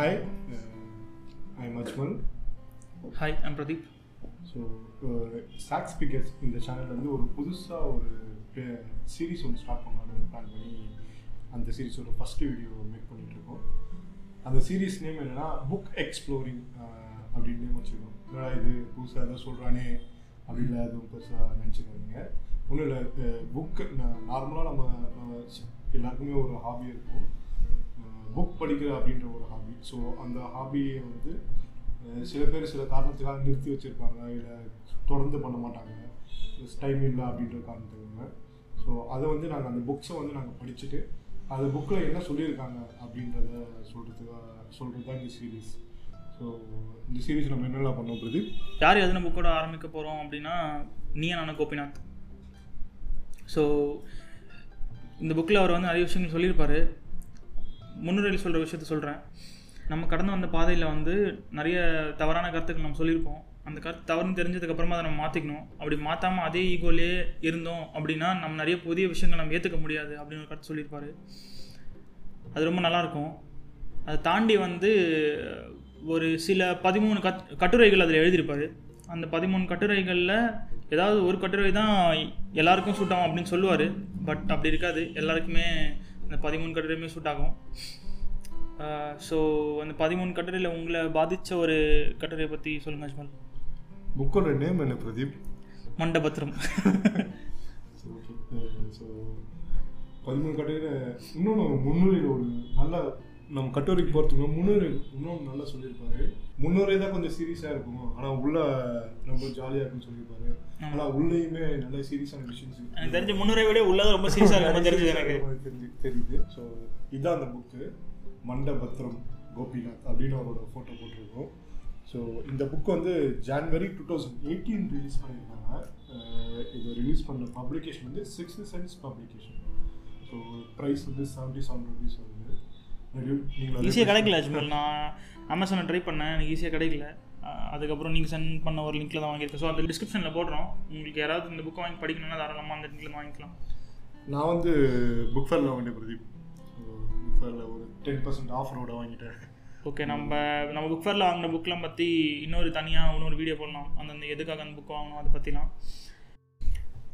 Hi, I'm Ajmal. Hi, I'm Pradeep. So, sax speakers in the channel வந்து ஒரு புதுசாக ஒரு சீரீஸ் ஒன்று ஸ்டார்ட் பண்ணலாம்னு பிளான் பண்ணி அந்த சீரீஸோட ஃபஸ்ட்டு வீடியோ மேக் பண்ணிகிட்ருக்கோம். அந்த சீரீஸ் நேம் என்னென்னா புக் எக்ஸ்ப்ளோரிங் அப்படின்னு நேம் வச்சுருக்கோம். என்னடா இது புதுசாக எதாவது சொல்கிறானே அப்படின்லாம் எதுவும் புதுசாக நினச்சிக்காதீங்க. ஒன்றும் இல்லை, புக்கு நார்மலாக நம்ம எல்லாருக்குமே ஒரு ஹாபி இருக்கும், புக் படிக்கிற அப்படின்ற ஒரு ஹாபி. ஸோ அந்த ஹாபியை வந்து சில பேர் சில காரணத்துக்காக நிறுத்தி வச்சுருப்பாங்க, இல்லை தொடர்ந்து பண்ண மாட்டாங்க, டைம் இல்லை அப்படின்ற காரணத்துக்காங்க. ஸோ அதை வந்து நாங்கள் அந்த புக்ஸை வந்து நாங்கள் படிச்சுட்டு அந்த புக்கில் என்ன சொல்லியிருக்காங்க அப்படின்றத சொல்கிறது தான் இந்த சீரீஸ். ஸோ இந்த சீரீஸ் நம்ம என்னெல்லாம் பண்ணோம் பிரதீப்? யார் எதுனா புக்கோட ஆரம்பிக்க போகிறோம் அப்படின்னா நீயா நானா கோபிநாத். ஸோ இந்த புக்கில் அவர் வந்து நிறைய விஷயங்கள் சொல்லியிருப்பார். முன்னுரையில் சொல்கிற விஷயத்த சொல்கிறேன். நம்ம கடந்து வந்த பாதையில் வந்து நிறைய தவறான கருத்துக்கள் நம்ம சொல்லியிருப்போம். அந்த கருத்து தவறுன்னு தெரிஞ்சதுக்கப்புறமா அதை நம்ம மாற்றிக்கணும். அப்படி மாற்றாமல் அதே ஈகோலே இருந்தோம் அப்படின்னா நம்ம நிறைய புதிய விஷயங்கள் நம்ம ஏற்றுக்க முடியாது அப்படின்னு ஒரு கருத்து சொல்லியிருப்பார். அது ரொம்ப நல்லாயிருக்கும். அதை தாண்டி வந்து ஒரு சில 13 கட்டுரைகள் அதில் எழுதியிருப்பார். அந்த 13 கட்டுரைகளில் ஏதாவது ஒரு கட்டுரை தான் எல்லாருக்கும் சூட் ஆகும் அப்படின்னு சொல்லுவார். பட் அப்படி இருக்காது, எல்லாருக்குமே அந்த 13 கட்டுரையுமே சூட் ஆகும். ஸோ அந்த 13 கட்டுரையில் உங்களை பாதித்த ஒரு கட்டுரையை பற்றி சொல்லுங்கள் அஜ்மல். புக்கோட நேம் என்ன பிரதீப்? மண்டபத்திரம். ஸோ 13 கட்டுரை. இன்னொன்று முன்னுரையில் ஒரு நல்லா நம்ம கட்டுரைக்கு போகிறதுக்கு இன்னொன்று நல்லா சொல்லியிருப்பாரு. முன்னுரை தான் கொஞ்சம் சீரியஸாக இருக்கும், ஆனால் உள்ள ரொம்ப ஜாலியாக இருக்குன்னு சொல்லியிருப்பாரு. ஆனால் உள்ளேயுமே நல்ல சீரியஸான விஷயம் எனக்கு தெரிஞ்சு முன்னுரை விட உள்ளதான் ரொம்ப சீரியஸாக இருக்கும் தெரியுது. ஸோ இதுதான் அந்த புக்கு மண்டபத்திரம் கோபிநாத் அப்படின்னு அவரோட ஃபோட்டோ போட்டிருக்கோம். ஸோ இந்த புக் வந்து ஜான்வரி 2018 ரிலீஸ் பண்ணியிருக்காங்க. இது ரிலீஸ் பண்ண பப்ளிகேஷன் வந்து 60 சைன்ஸ் பப்ளிகேஷன். ஸோ ப்ரைஸ் வந்து ₹77 வருது. ஈஸியாக கிடைக்கல அஜ்மல். நான் அமேசானில் ட்ரை பண்ணேன், எனக்கு ஈஸியாக கிடைக்கல. அதுக்கப்புறம் நீங்கள் சென்ட் பண்ண ஒரு லிங்க்கில் தான் வாங்கியிருக்கேன். ஸோ அந்த டிஸ்கிரிப்ஷனில் போடுறோம். உங்களுக்கு யாராவது இந்த புக்கை வாங்கி படிக்கணும்னா தாராளமாக அந்த லிங்க்கில் வாங்கிக்கலாம். நான் வந்து புக் ஃபேரில் வாங்கிட்டேன் பிரதீப். புக் ஃபேரில் ஒரு 10% ஆஃபரோட வாங்கிட்டேன். ஓகே, நம்ம புக் ஃபேரில் வாங்கின புக்கெலாம் பற்றி இன்னொரு வீடியோ போடலாம். அந்த எதுக்காக அந்த புக் வாங்கணும் அதை பற்றிலாம்.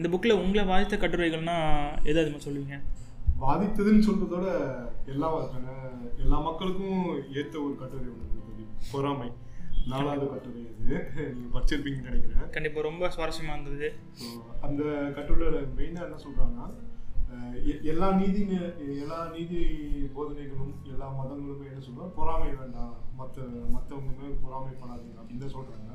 இந்த புக்கில் உங்களை பாதித்த கட்டுரைகள்னால் எது அதிகமாக சொல்லுவீங்க? பாதித்ததுன்னு சொல்கிறதோட எல்லா மக்களுக்கும் ஏற்ற ஒரு கட்டுரை ஒன்று பொறாமை. 4வது கட்டுரை இது, நீங்கள் படிச்சிருப்பீங்கன்னு நினைக்கிறேன். கண்டிப்பாக ரொம்ப சுவாரஸ்யமாக இருந்தது. ஸோ அந்த கட்டுரையில் மெயினாக என்ன சொல்கிறாங்கன்னா, எல்லா நீதி போதனைகளும் எல்லா மதங்களுமே என்ன சொல்கிறாங்க, பொறாமை வேண்டாம், மற்றவங்களுமே பொறாமை பண்ணாதீங்க அப்படின்னு தான் சொல்கிறாங்க.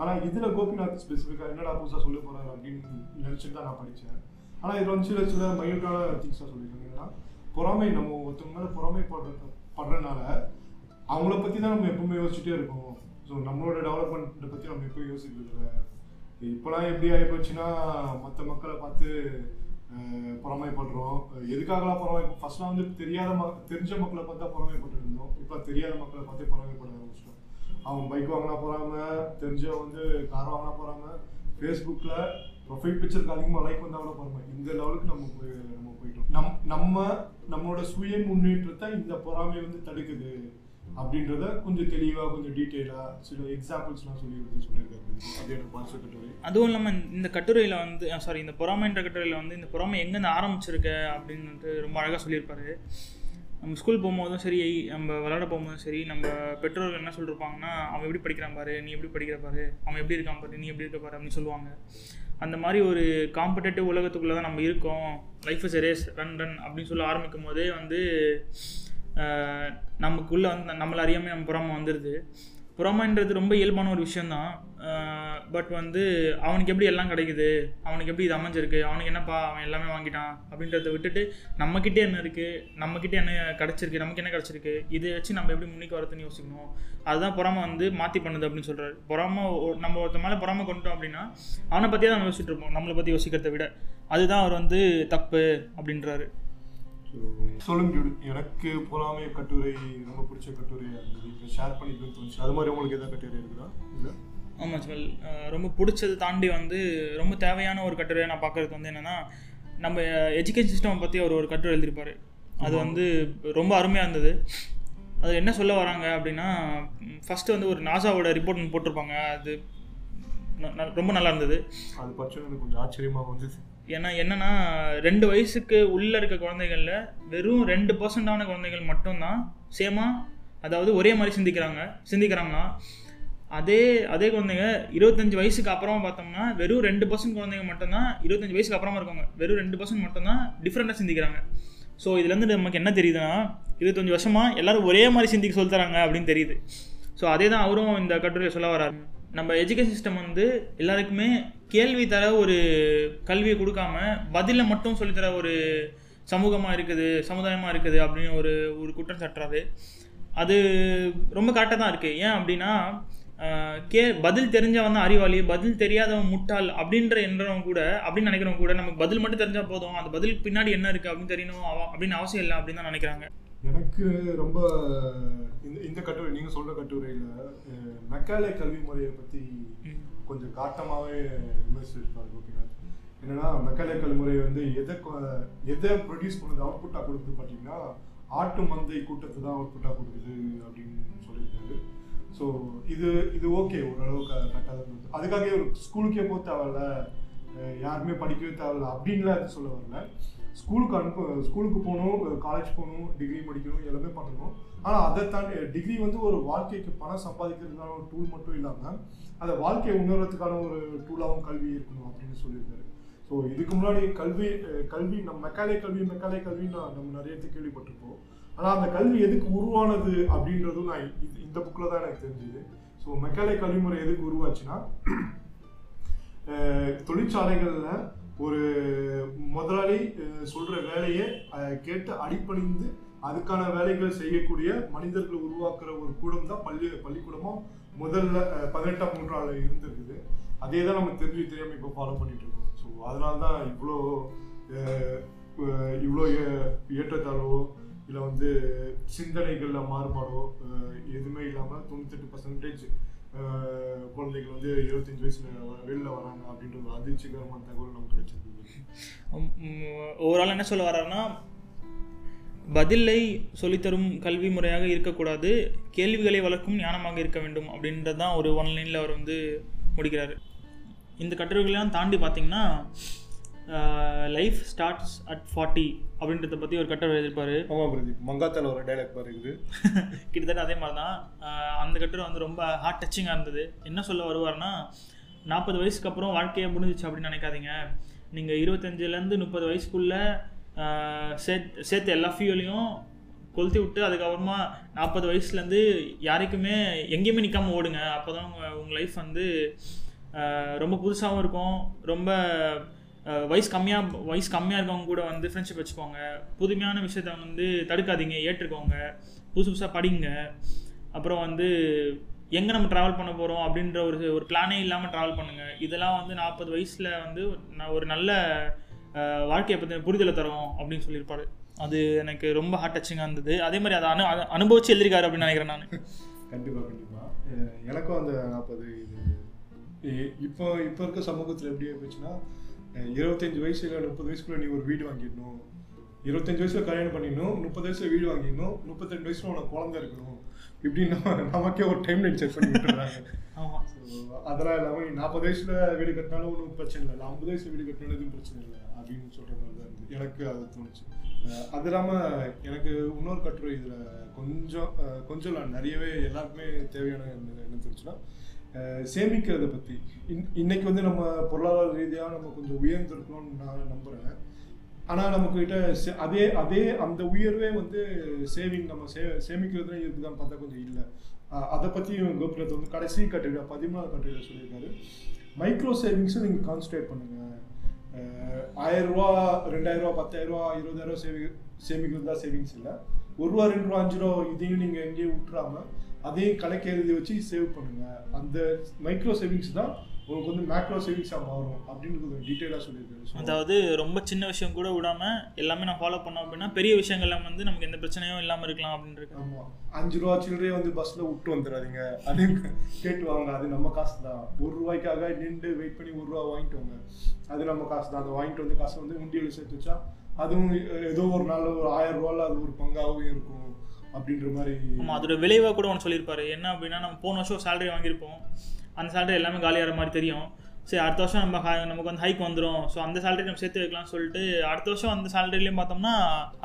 ஆனால் இதில் கோபிநாத் ஸ்பெசிஃபிக்காக என்னடா புதுசாக சொல்ல போகிறாரு அப்படின்னு நினச்சிட்டு தான் நான் படித்தேன். ஆனால் இதில் வந்து சில மைல்டான திங்ஸாக சொல்லியிருக்காங்க. ஏன்னா பொறாமை, நம்ம ஒருத்தவங்க மேலே பொறாமை படுறதுனால அவங்கள பற்றி தான் நம்ம எப்பவுமே யோசிச்சுட்டே இருக்கோம். ஸோ நம்மளோட டெவலப்மெண்ட்டை பற்றி நம்ம எப்போ யோசிக்கிறதில்ல. இப்போலாம் எப்படி ஆகிப்போச்சுன்னா மற்ற மக்களை பார்த்து பொறாமைப்படுறோம். எதுக்காகலாம் பொறாமை? ஃபர்ஸ்ட்லாம் வந்து தெரிஞ்ச மக்களை பார்த்து தான் பொறாமைப்பட்டு இருந்தோம். இப்போ தெரியாத மக்களை பார்த்து பொறாமைப்பட ஆரம்பிச்சிட்டோம். அவங்க பைக் வாங்கினா பொறாமை, தெரிஞ்சவங்க வந்து கார் வாங்கினா பொறாமை, ஃபேஸ்புக்கில் ப்ரொஃபைல் பிக்சருக்கு அதிகமாக லைக் வந்தால் கூட பொறாமை. இந்த லெவலுக்கு நம்ம போயிட்டோம். நம்மளோட சுய முன்னேற்றத்தை இந்த பொறாமை வந்து தடுக்குது அப்படின்றத கொஞ்சம் தெளிவாக கொஞ்சம் டீட்டெயிலாக சில எக்ஸாம்பிள்ஸ்லாம் சொல்லியிருக்காரு. அது எனக்கு பாச கட்டுரை. அதுவும் இல்லாமல் இந்த கட்டுரையில் வந்து இந்த பொறாமைன்ற கட்டுரையில் வந்து இந்த பொறாமை எங்கேருந்து ஆரம்பிச்சிருக்கு அப்படின்ட்டு ரொம்ப அழகாக சொல்லியிருப்பாரு. நம்ம ஸ்கூல் போகும்போதும் சரி, நம்ம விளையாட போகும்போதும் சரி, நம்ம பெற்றோர்கள் என்ன சொல்லியிருப்பாங்கன்னா, அவன் எப்படி படிக்கிறான் பாரு, நீ எப்படி படிக்கிற பாரு, அவன் எப்படி இருக்கான் பாரு, நீ எப்படி இருக்க பாரு அப்படின்னு சொல்லுவாங்க. அந்த மாதிரி ஒரு காம்படேட்டிவ் உலகத்துக்குள்ளே தான் நம்ம இருக்கோம். Life is a race, run அப்படின்னு சொல்லி ஆரம்பிக்கும் போதே வந்து நமக்குள்ளே வந்து நம்மளை அறியாமல் நம்ம பொறாமை வந்துடுது. பொறாமைன்றது ரொம்ப இயல்பான ஒரு விஷயந்தான். பட் வந்து அவனுக்கு எப்படி எல்லாம் கிடைக்குது, அவனுக்கு எப்படி இது அமைஞ்சிருக்கு, அவனுக்கு என்னப்பா அவன் எல்லாமே வாங்கிட்டான் அப்படின்றத விட்டுட்டு நம்மக்கிட்டே என்ன இருக்குது, நம்மக்கிட்டே என்ன கிடச்சிருக்கு, நமக்கு என்ன கிடச்சிருக்கு, இதை வச்சு நம்ம எப்படி முன்னிக்கு வரதுன்னு யோசிக்கணும். அதுதான் பொறாமை வந்து மாற்றி பண்ணுது அப்படின்னு சொல்கிறாரு. பொறாமை நம்ம ஒருத்த மேலே பொறாமை கொண்டோம் அப்படின்னா அவனை பற்றியே தான் நம்ம யோசிச்சுட்டு இருப்போம், நம்மளை பற்றி யோசிக்கிறத விட. அதுதான் அவர் வந்து தப்பு அப்படின்றாரு. சொல்லுங்க, எனக்கு பொறாமை கட்டுரை ரொம்ப பிடிச்ச கட்டுரையாக இருந்தது, இப்போ ஷேர் பண்ணிட்டு தோணுச்சு. அது மாதிரி உங்களுக்கு எதாவது கட்டுரை இருக்குதா? இல்லை, ஆமாம் சார், ரொம்ப பிடிச்சது தாண்டி வந்து ரொம்ப தேவையான ஒரு கட்டுரையாக நான் பார்க்குறது வந்து என்னென்னா, நம்ம எஜுகேஷன் சிஸ்டம் பற்றி ஒரு கட்டுரை எழுதியிருப்பார். அது வந்து ரொம்ப அருமையாக இருந்தது. அது என்ன சொல்ல வராங்க அப்படின்னா, ஃபஸ்ட்டு வந்து ஒரு நாசாவோட ரிப்போர்ட் போட்டிருப்பாங்க, அது ரொம்ப நல்லா இருந்தது. அது பற்றி எனக்கு கொஞ்சம் ஆச்சரியமாக இருந்துச்சு. ஏன்னா என்னென்னா 2 வயசுக்கு உள்ளே இருக்க குழந்தைகளில் வெறும் 2% குழந்தைகள் மட்டும்தான் சேமாக, அதாவது ஒரே மாதிரி சிந்திக்கிறாங்கன்னா, அதே குழந்தைங்க 25 வயசுக்கு அப்புறம் பார்த்தோம்னா வெறும் 2% குழந்தைங்க மட்டும்தான் 25 வயசுக்கு அப்புறமா இருக்காங்க, வெறும் 2% மட்டும்தான் டிஃப்ரெண்ட்டாக சிந்திக்கிறாங்க. ஸோ இதுலேருந்து நமக்கு என்ன தெரியுதுன்னா, 25 வருஷமாக எல்லோரும் ஒரே மாதிரி சிந்திக்க சொல்லி தராங்க அப்படின்னு தெரியுது. ஸோ அதே தான் அவரும் இந்த கட்டுரையை சொல்ல வராரு. நம்ம எஜுகேஷன் சிஸ்டம் வந்து எல்லாருக்குமே கேள்வி தர ஒரு கல்வியை கொடுக்காம பதிலை மட்டும் சொல்லித்தர ஒரு சமூகமாக இருக்குது, சமுதாயமாக இருக்குது அப்படின்னு ஒரு குற்றம் சாட்டுறாரு. அது ரொம்ப கரெக்டாக தான் இருக்குது. ஏன் அப்படின்னா, பதில் தெரிஞ்சவன் தான் அறிவாளி, பதில் தெரியாதவன் முட்டாள் அப்படின்ற எண்ணறவங்க கூட அப்படின்னு நினைக்கிறவங்க கூட, நமக்கு பதில் மட்டும் தெரிஞ்சால் போதும், அந்த பதிலுக்கு பின்னாடி என்ன இருக்குது அப்படின்னு தெரியணும் அப்படின்னு அவசியம் இல்லை அப்படின்னு தான் நினைக்கிறாங்க. எனக்கு ரொம்ப இந்த கட்டுரை, நீங்கள் சொல்கிற கட்டுரையில் மெக்காலே கல்வி முறையை பற்றி கொஞ்சம் காட்டமாகவே விமர்சிச்சிருப்பாரு கோபிநாத். என்னென்னா, மெக்காலே கல்வி முறை வந்து எதை ப்ரொடியூஸ் பண்ணுறது, அவுட்புட்டாக கொடுக்குது பார்த்தீங்கன்னா ஆட்டு மந்தை கூட்டத்தை தான் அவுட்புட்டாக கொடுக்குது அப்படின்னு சொல்லியிருக்காரு. ஸோ இது ஓகே, ஓரளவுக்கு கரெக்டாக தான் இருக்குது. அதுக்காகவே ஒரு ஸ்கூலுக்கே போக தேவையில்ல, யாருமே படிக்கவே தேவையில்ல அப்படின்லாம் எதுவும் சொல்ல வரல. ஸ்கூலுக்கு போகணும், காலேஜ் போகணும், டிகிரி படிக்கணும், எல்லாமே பண்ணணும். ஆனால் அதை தாண்டி டிகிரி வந்து ஒரு வாழ்க்கைக்கு பணம் சம்பாதிக்கிறதுக்கான ஒரு டூல் மட்டும் இல்லாமல் அதை வாழ்க்கையை உணர்கிறதுக்கான ஒரு டூலாகவும் கல்வி இருக்கணும் அப்படின்னு சொல்லியிருக்காரு. ஸோ இதுக்கு முன்னாடி கல்வி நம்ம மெக்காலே கல்வி நம்ம நிறைய கேள்விப்பட்டிருப்போம். ஆனால் அந்த கல்வி எதுக்கு உருவானது அப்படின்றதும் நான் இந்த புக்கில் தான் எனக்கு தெரிஞ்சுது. ஸோ மெக்காலே கல்வி முறை எதுக்கு உருவாச்சுன்னா, தொழிற்சாலைகளில் ஒரு முதலாளி சொல்கிற வேலையை கேட்டு அடிப்பணிந்து அதுக்கான வேலைகள் செய்யக்கூடிய மனிதர்களை உருவாக்குற ஒரு கூடம் தான் பள்ளிக்கூடமும் முதல்ல 18ஆம் நூற்றாண்டில் இருந்திருக்குது. அதே தான் நம்ம தெரியாமல் இப்போ ஃபாலோ பண்ணிட்டு இருக்கோம். ஸோ அதனால தான் இவ்வளோ ஏற்றத்தாழ்வோ இல்லை வந்து சிந்தனைகளில் மாறுபாடோ எதுவுமே இல்லாமல் 98% குழந்தைகள் வந்து 25 வயசுல வெளில வராங்க அப்படின்றது அதிர்ச்சிகரமான தகவல் நமக்கு கிடைச்சிருக்கு. ஓவரால் என்ன சொல்ல வர்றாருன்னா, பதிலை சொல்லித்தரும் கல்வி முறையாக இருக்கக்கூடாது, கேள்விகளை வளர்க்கும் ஞானமாக இருக்க வேண்டும் அப்படின்றதான் ஒரு ஒன்லைனில் அவர் வந்து முடிக்கிறாரு. இந்த கட்டுரைகளெல்லாம் தாண்டி பார்த்தீங்கன்னா, லைஃப் ஸ்டார்ட்ஸ் அட் 40 அப்படின்றத பற்றி ஒரு கட்டுரை எழுதியிருப்பார். ஆமாம் பிரதீப், மங்காத்தால் ஒரு டைலாக் பாரு இருக்குது கிட்டத்தட்ட அதே மாதிரி தான். அந்த கட்டுரை வந்து ரொம்ப ஹார்ட் டச்சிங்காக இருந்தது. என்ன சொல்ல வருவார்னா, 40 வயசுக்கு அப்புறம் வாழ்க்கையை முடிஞ்சிச்சு அப்படின்னு நினைக்காதீங்க. நீங்கள் 25லேருந்து 30 வயசுக்குள்ளே சேர்த்து எல்லா ஃபியூலையும் கொளுத்தி விட்டு அதுக்கப்புறமா 40 வயசுலேருந்து யாருக்குமே எங்கேயுமே நிற்காமல் ஓடுங்க. அப்போ தான் உங்கள் லைஃப் வந்து ரொம்ப புதுசாகவும் இருக்கும். ரொம்ப வயசு கம்மியாக இருக்கவங்க கூட வந்து ஃப்ரெண்ட்ஷிப் வச்சுக்கோங்க. புதுமையான விஷயத்த வந்து தடுக்காதீங்க, ஏற்றுக்கோங்க. புதுசாக படிங்க. அப்புறம் வந்து எங்கே நம்ம ட்ராவல் பண்ண போகிறோம் அப்படின்ற ஒரு பிளானே இல்லாமல் ட்ராவல் பண்ணுங்கள். இதெல்லாம் வந்து 40 வயசில் வந்து நான் ஒரு நல்ல வாழ்க்கையை பற்றி புரிதலை தரும் அப்படின்னு சொல்லியிருப்பாரு. அது எனக்கு ரொம்ப ஹார்ட் டச்சிங்காக இருந்தது. அதே மாதிரி அதை அனுபவிச்சு எழுதியிருக்காரு அப்படின்னு நினைக்கிறேன் நான். கண்டிப்பாக எனக்கும் அந்த 40 இப்போ இருக்க சமூகத்தில் எப்படி ஆயிடுச்சுன்னா, 25 வயசு இல்லை 30 வயசுக்குள்ளே நீ ஒரு வீடு வாங்கிடணும், 25 வயசுல கல்யாணம் பண்ணிடணும், 30 வயசுல வீடு வாங்கிடணும், 32 வயசுல உனக்கு குழந்தை இருக்கணும், இப்படின்னு நமக்கே ஒரு டைம் லைன் செட் பண்ணி விட்டுறாங்க. ஆமாம், அதெல்லாம் இல்லாமல் நீ 40 வயசுல வீடு கட்டினாலும் ஒன்றும் பிரச்சனை இல்லை, 50 வயசுல வீடு கட்டினாலும் எதுவும் பிரச்சனை இல்லை அப்படின்னு சொல்கிற மாதிரி தான் இருந்தது. எனக்கு அது தோணுச்சு. அது இல்லாமல் எனக்கு இன்னொரு கட்டுரை இதில் கொஞ்சம் நிறையவே எல்லாருக்குமே தேவையான என்ன தோணுச்சுன்னா, சேமிக்கிறத பற்றி. இன்னைக்கு வந்து நம்ம பொருளாதார ரீதியாக நம்ம கொஞ்சம் உயர்ந்திருக்கணும்னு நான் நம்புகிறேன். ஆனால் நம்மக்கிட்ட அதே அந்த உயர்வே வந்து சேவிங் நம்ம சேமிக்கிறதுல இருக்குதான்னு பார்த்தா கொஞ்சம் இல்லை. அதை பற்றியும் கோபிநாத் வந்து கடைசி கட்டுரை 14ஆவது கட்டுரையில் சொல்லியிருக்காரு. மைக்ரோ சேவிங்ஸை நீங்கள் கான்சன்ட்ரேட் பண்ணுங்கள். 1000 ரூபா, 2000 ரூபா, 10,000 ரூபா, 20,000 ரூபா சேமிக்கிறது தான் சேவிங்ஸ். இல்லை 1 ரூபா, 2 ரூபா, 5 ரூபா இதையும் நீங்கள் எங்கேயும் விட்டுறாமல் அதையும் கணக்கு எழுதி வச்சு சேவ் பண்ணுங்கள். அந்த மைக்ரோ சேவிங்ஸ் தான் உங்களுக்கு வந்து மேக்ரோ சேவிங்ஸாக மாறும் அப்படின்றது டீட்டெயிலாக சொல்லியிருக்காரு. அதாவது ரொம்ப சின்ன விஷயம் கூட விடாமல் எல்லாமே நான் ஃபாலோ பண்ணோம் அப்படின்னா பெரிய விஷயங்கள்லாம் வந்து நமக்கு எந்த பிரச்சனையும் இல்லாமல் இருக்கலாம் அப்படின்றது. ஆமாம், 5 ரூபா சில்லறே வந்து பஸ்ஸில் விட்டு வந்துடாதீங்க, அதையும் கேட்டு வாங்க, அது நம்ம காசு தான். 1 ரூபாய்க்காக நின்று வெயிட் பண்ணி 1 ரூபா வாங்கிட்டு வாங்க, அது நம்ம காசு தான். அதை வாங்கிட்டு வந்து காசை வந்து உண்டியில் சேர்த்து வச்சா அதுவும் ஏதோ ஒரு நாளில் ஒரு 1000 ரூபாவில் அது ஒரு பங்காகவும் இருக்கும் அப்படின்ற மாதிரி. ஆமாம், அதோட விளைவாக கூட ஒன்று சொல்லியிருப்பாரு. என்ன அப்படின்னா, நம்ம போன வருஷம் சேலரி வாங்கியிருப்போம், அந்த சேலரி எல்லாமே காலியாகிற மாதிரி தெரியும். சரி, அடுத்த வருஷம் நமக்கு வந்து ஹைக் வந்துடும், ஸோ அந்த சேலரி நம்ம சேர்த்து வைக்கலாம்னு சொல்லிட்டு அடுத்த வருஷம் அந்த சேலரியிலையும் பார்த்தோம்னா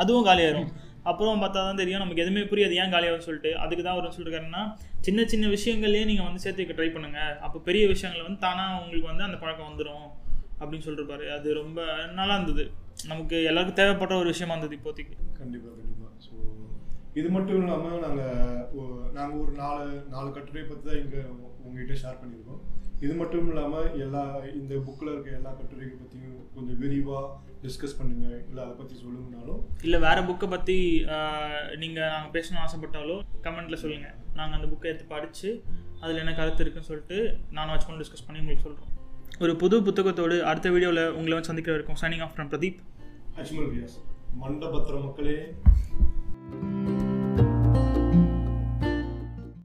அதுவும் காலியாகிடும். அப்புறம் பார்த்தா தான் தெரியும் நமக்கு எதுவுமே புரியாது ஏன் காலியாகும்னு சொல்லிட்டு. அதுக்கு தான் அவர் சொல்லியிருக்காருன்னா, சின்ன சின்ன விஷயங்கள்லேயே நீங்கள் வந்து சேர்த்து வைக்க ட்ரை பண்ணுங்கள், அப்போ பெரிய விஷயங்களை வந்து தானாக உங்களுக்கு வந்து அந்த பழக்கம் வந்துடும் அப்படின்னு சொல்லியிருப்பாரு. அது ரொம்ப நல்லா இருந்தது, நமக்கு எல்லாருக்கும் தேவைப்பட்ட ஒரு விஷயமா இருந்தது இப்போதைக்கு. கண்டிப்பாக கண்டிப்பாக. ஸோ இது மட்டும் இல்லாமல் நாங்கள் ஒரு நாலு கட்டுரை பற்றி தான் இங்கே உங்ககிட்ட ஷேர் பண்ணியிருக்கோம். இது மட்டும் இல்லாமல் இந்த புக்கில் இருக்க எல்லா கட்டுரைகள் பற்றியும் கொஞ்சம் விரிவாக டிஸ்கஸ் பண்ணுங்க, இல்லை அதை பற்றி சொல்லுங்கனாலும், இல்லை வேறு புக்கை பற்றி நாங்கள் பேசணும்னு ஆசைப்பட்டாலும் கமெண்ட்டில் சொல்லுங்கள். நாங்கள் அந்த புக்கை எடுத்து படித்து அதில் என்ன கருத்து இருக்குன்னு சொல்லிட்டு நானும் வச்சுக்கொண்டு டிஸ்கஸ் பண்ணி உங்களுக்கு சொல்கிறோம். ஒரு புது புத்தகத்தோடு அடுத்த வீடியோவில் உங்களை வந்து சந்திக்கிற வரைக்கும் signing off from Pradeep, Ajmal. மண்டபத்திர மக்களே.